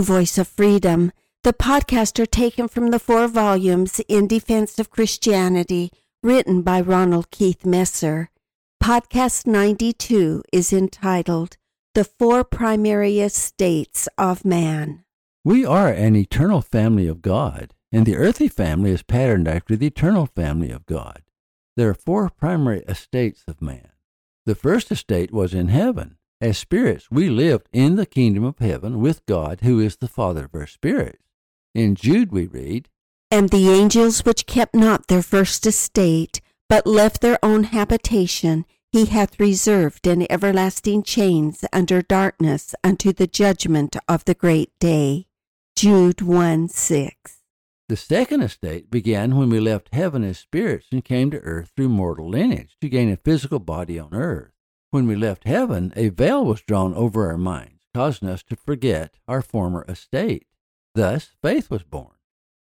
Voice of Freedom, the podcasts are taken from the 4 volumes In Defense of Christianity, written by Ronald Keith Messer. Podcast 92 is entitled, The 4 Primary Estates of Man. We are an eternal family of God, and the earthly family is patterned after the eternal family of God. There are 4 primary estates of man. The first estate was in heaven. As spirits, we lived in the kingdom of heaven with God, who is the Father of our spirits. In Jude we read, And the angels which kept not their first estate, but left their own habitation, he hath reserved in everlasting chains under darkness unto the judgment of the great day. Jude 1:6. The second estate began when we left heaven as spirits and came to earth through mortal lineage to gain a physical body on earth. When we left heaven, a veil was drawn over our minds, causing us to forget our former estate. Thus, faith was born,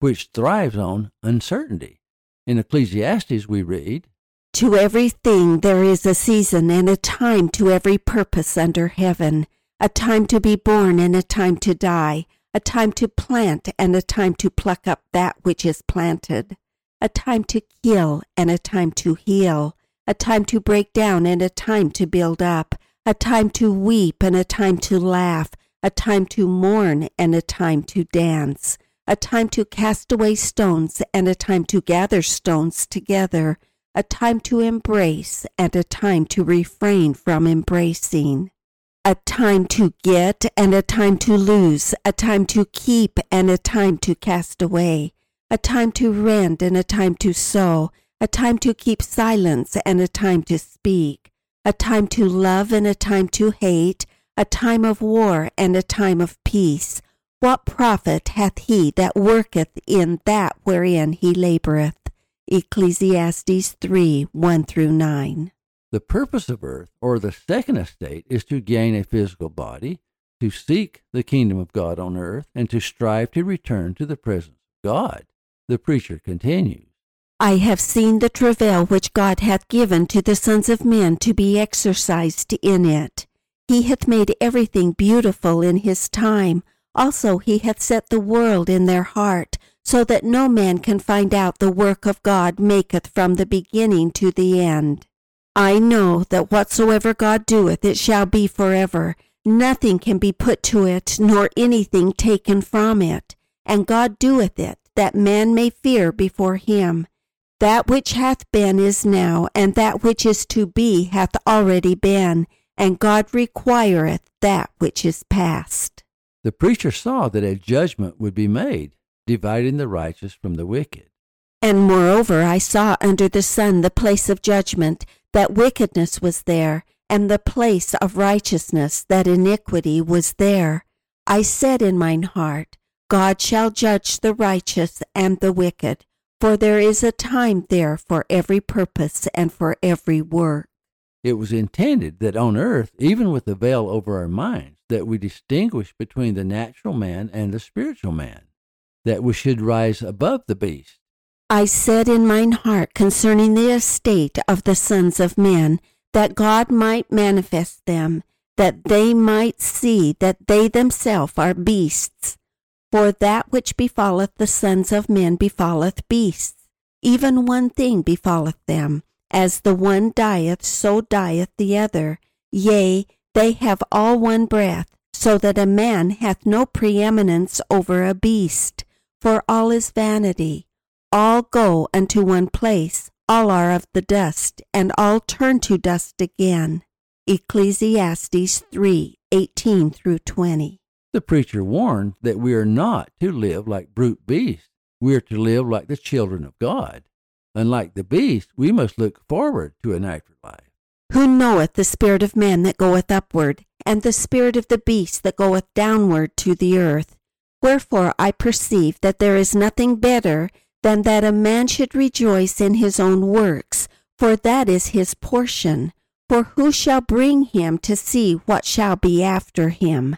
which thrives on uncertainty. In Ecclesiastes we read, To every thing there is a season and a time to every purpose under heaven, a time to be born and a time to die, a time to plant and a time to pluck up that which is planted, a time to kill and a time to heal, a time to break down and a time to build up, a time to weep and a time to laugh, a time to mourn and a time to dance, a time to cast away stones and a time to gather stones together, a time to embrace and a time to refrain from embracing, a time to get and a time to lose, a time to keep and a time to cast away, a time to rend and a time to sow, a time to keep silence and a time to speak, a time to love and a time to hate, a time of war and a time of peace. What profit hath he that worketh in that wherein he laboureth? Ecclesiastes 3:1-9. The purpose of earth, or the second estate, is to gain a physical body, to seek the kingdom of God on earth, and to strive to return to the presence of God. The preacher continues, I have seen the travail which God hath given to the sons of men to be exercised in it. He hath made everything beautiful in his time. Also he hath set the world in their heart, so that no man can find out the work of God maketh from the beginning to the end. I know that whatsoever God doeth, it shall be forever. Nothing can be put to it, nor anything taken from it. And God doeth it, that man may fear before him. That which hath been is now, and that which is to be hath already been, and God requireth that which is past. The preacher saw that a judgment would be made, dividing the righteous from the wicked. And moreover, I saw under the sun the place of judgment, that wickedness was there, and the place of righteousness, that iniquity was there. I said in mine heart, God shall judge the righteous and the wicked, for there is a time there for every purpose and for every work. It was intended that on earth, even with the veil over our minds, that we distinguish between the natural man and the spiritual man, that we should rise above the beast. I said in mine heart concerning the estate of the sons of men, that God might manifest them, that they might see that they themselves are beasts. For that which befalleth the sons of men befalleth beasts. Even one thing befalleth them. As the one dieth, so dieth the other. Yea, they have all one breath, so that a man hath no preeminence over a beast. For all is vanity. All go unto one place. All are of the dust, and all turn to dust again. Ecclesiastes 3:18-20. The preacher warned that we are not to live like brute beasts. We are to live like the children of God. Unlike the beast, we must look forward to an afterlife. Who knoweth the spirit of man that goeth upward, and the spirit of the beast that goeth downward to the earth? Wherefore I perceive that there is nothing better than that a man should rejoice in his own works, for that is his portion. For who shall bring him to see what shall be after him?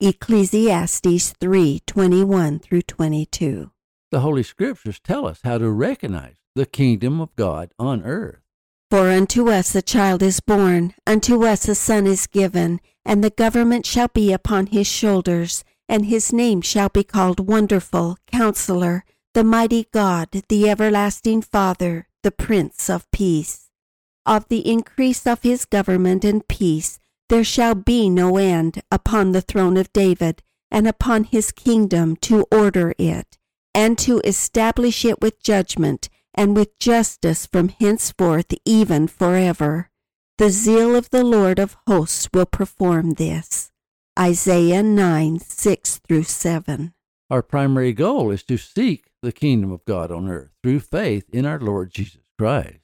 Ecclesiastes 3:21-22. The Holy Scriptures tell us how to recognize the kingdom of God on earth. For unto us a child is born, unto us a son is given, and the government shall be upon his shoulders, and his name shall be called Wonderful, Counselor, the Mighty God, the Everlasting Father, the Prince of Peace. Of the increase of his government and peace there shall be no end upon the throne of David and upon his kingdom to order it, and to establish it with judgment and with justice from henceforth even forever. The zeal of the Lord of hosts will perform this. Isaiah 9:6-7. Our primary goal is to seek the kingdom of God on earth through faith in our Lord Jesus Christ.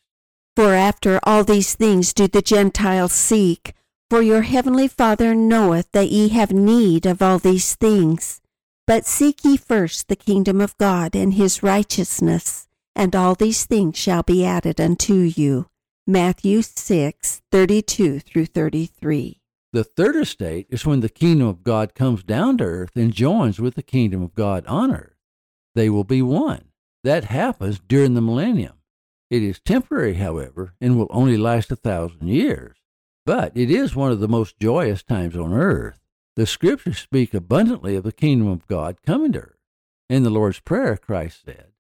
For after all these things do the Gentiles seek, for your heavenly Father knoweth that ye have need of all these things. But seek ye first the kingdom of God and his righteousness, and all these things shall be added unto you. Matthew 6:32-33. The third estate is when the kingdom of God comes down to earth and joins with the kingdom of God on earth. They will be one. That happens during the millennium. It is temporary, however, and will only last 1,000 years. But it is one of the most joyous times on earth. The scriptures speak abundantly of the kingdom of God coming to earth. In the Lord's Prayer, Christ said,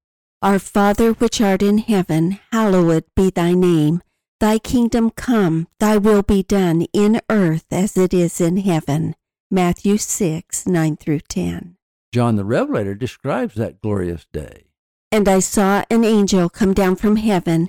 Our Father which art in heaven, hallowed be thy name. Thy kingdom come, thy will be done in earth as it is in heaven. Matthew 6:9-10. John the Revelator describes that glorious day. And I saw an angel come down from heaven,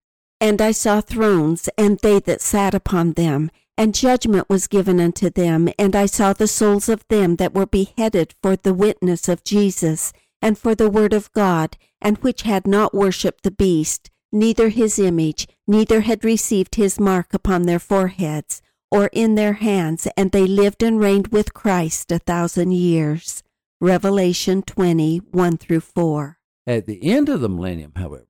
And I saw thrones, and they that sat upon them, and judgment was given unto them, and I saw the souls of them that were beheaded for the witness of Jesus, and for the word of God, and which had not worshipped the beast, neither his image, neither had received his mark upon their foreheads, or in their hands, and they lived and reigned with Christ 1,000 years. Revelation 20:1-4. At the end of the millennium, however,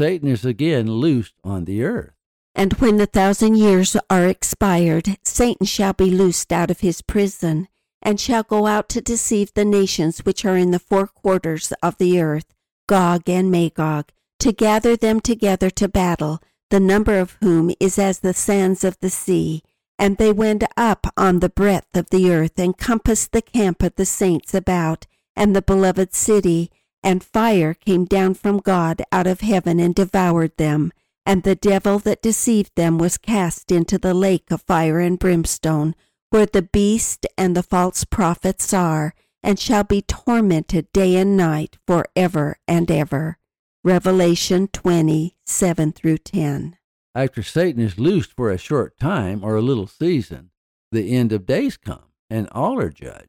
Satan is again loosed on the earth. And when the 1,000 years are expired, Satan shall be loosed out of his prison, and shall go out to deceive the nations which are in the four quarters of the earth, Gog and Magog, to gather them together to battle, the number of whom is as the sands of the sea. And they went up on the breadth of the earth, and compassed the camp of the saints about, and the beloved city, and fire came down from God out of heaven and devoured them. And the devil that deceived them was cast into the lake of fire and brimstone, where the beast and the false prophets are, and shall be tormented day and night for ever and ever. Revelation 20:7-10. After Satan is loosed for a short time or a little season, the end of days come, and all are judged.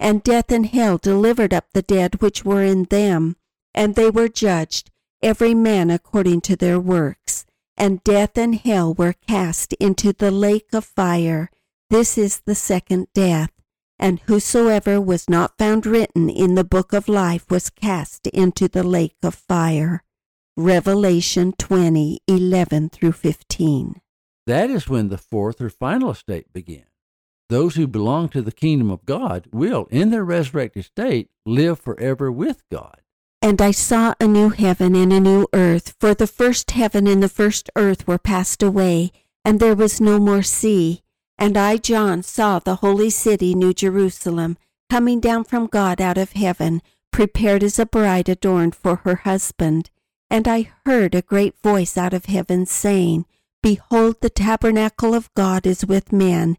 and death and hell delivered up the dead which were in them, and they were judged, every man according to their works. And death and hell were cast into the lake of fire. This is the second death. And whosoever was not found written in the book of life was cast into the lake of fire. Revelation 20:11-15. That is when the fourth or final state begins. Those who belong to the kingdom of God will, in their resurrected state, live forever with God. And I saw a new heaven and a new earth, for the first heaven and the first earth were passed away, and there was no more sea. And I, John, saw the holy city, New Jerusalem, coming down from God out of heaven, prepared as a bride adorned for her husband. And I heard a great voice out of heaven saying, Behold, the tabernacle of God is with men,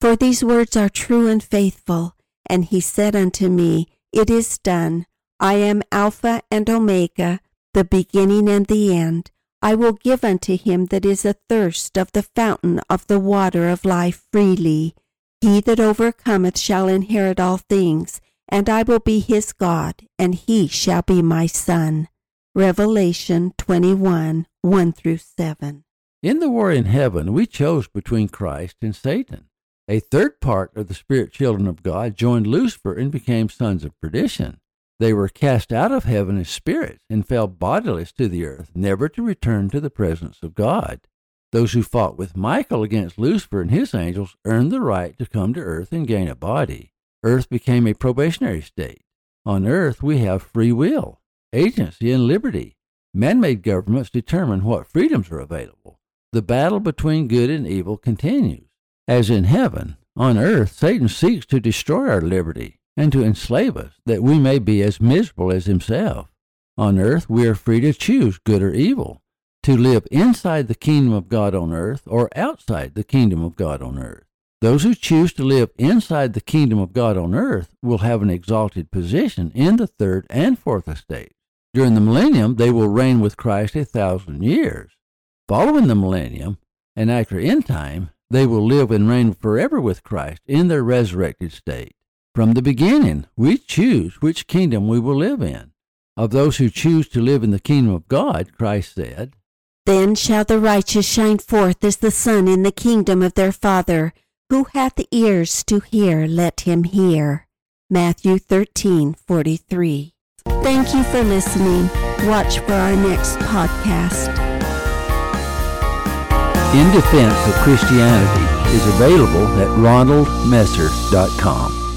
for these words are true and faithful. And he said unto me, It is done. I am Alpha and Omega, the beginning and the end. I will give unto him that is athirst of the fountain of the water of life freely. He that overcometh shall inherit all things, and I will be his God, and he shall be my son. Revelation 21, 1-7. In the war in heaven, we chose between Christ and Satan. A third part of the spirit children of God joined Lucifer and became sons of perdition. They were cast out of heaven as spirits and fell bodiless to the earth, never to return to the presence of God. Those who fought with Michael against Lucifer and his angels earned the right to come to earth and gain a body. Earth became a probationary state. On earth, we have free will, agency, and liberty. Man-made governments determine what freedoms are available. The battle between good and evil continues. As in heaven, on earth, Satan seeks to destroy our liberty and to enslave us, that we may be as miserable as himself. On earth, we are free to choose good or evil, to live inside the kingdom of God on earth or outside the kingdom of God on earth. Those who choose to live inside the kingdom of God on earth will have an exalted position in the third and fourth estate. During the millennium, they will reign with Christ 1,000 years. Following the millennium, and after end time, they will live and reign forever with Christ in their resurrected state. From the beginning, we choose which kingdom we will live in. Of those who choose to live in the kingdom of God, Christ said, Then shall the righteous shine forth as the sun in the kingdom of their Father. Who hath ears to hear, let him hear. Matthew 13:43. Thank you for listening. Watch for our next podcast. In Defense of Christianity is available at RonaldMesser.com.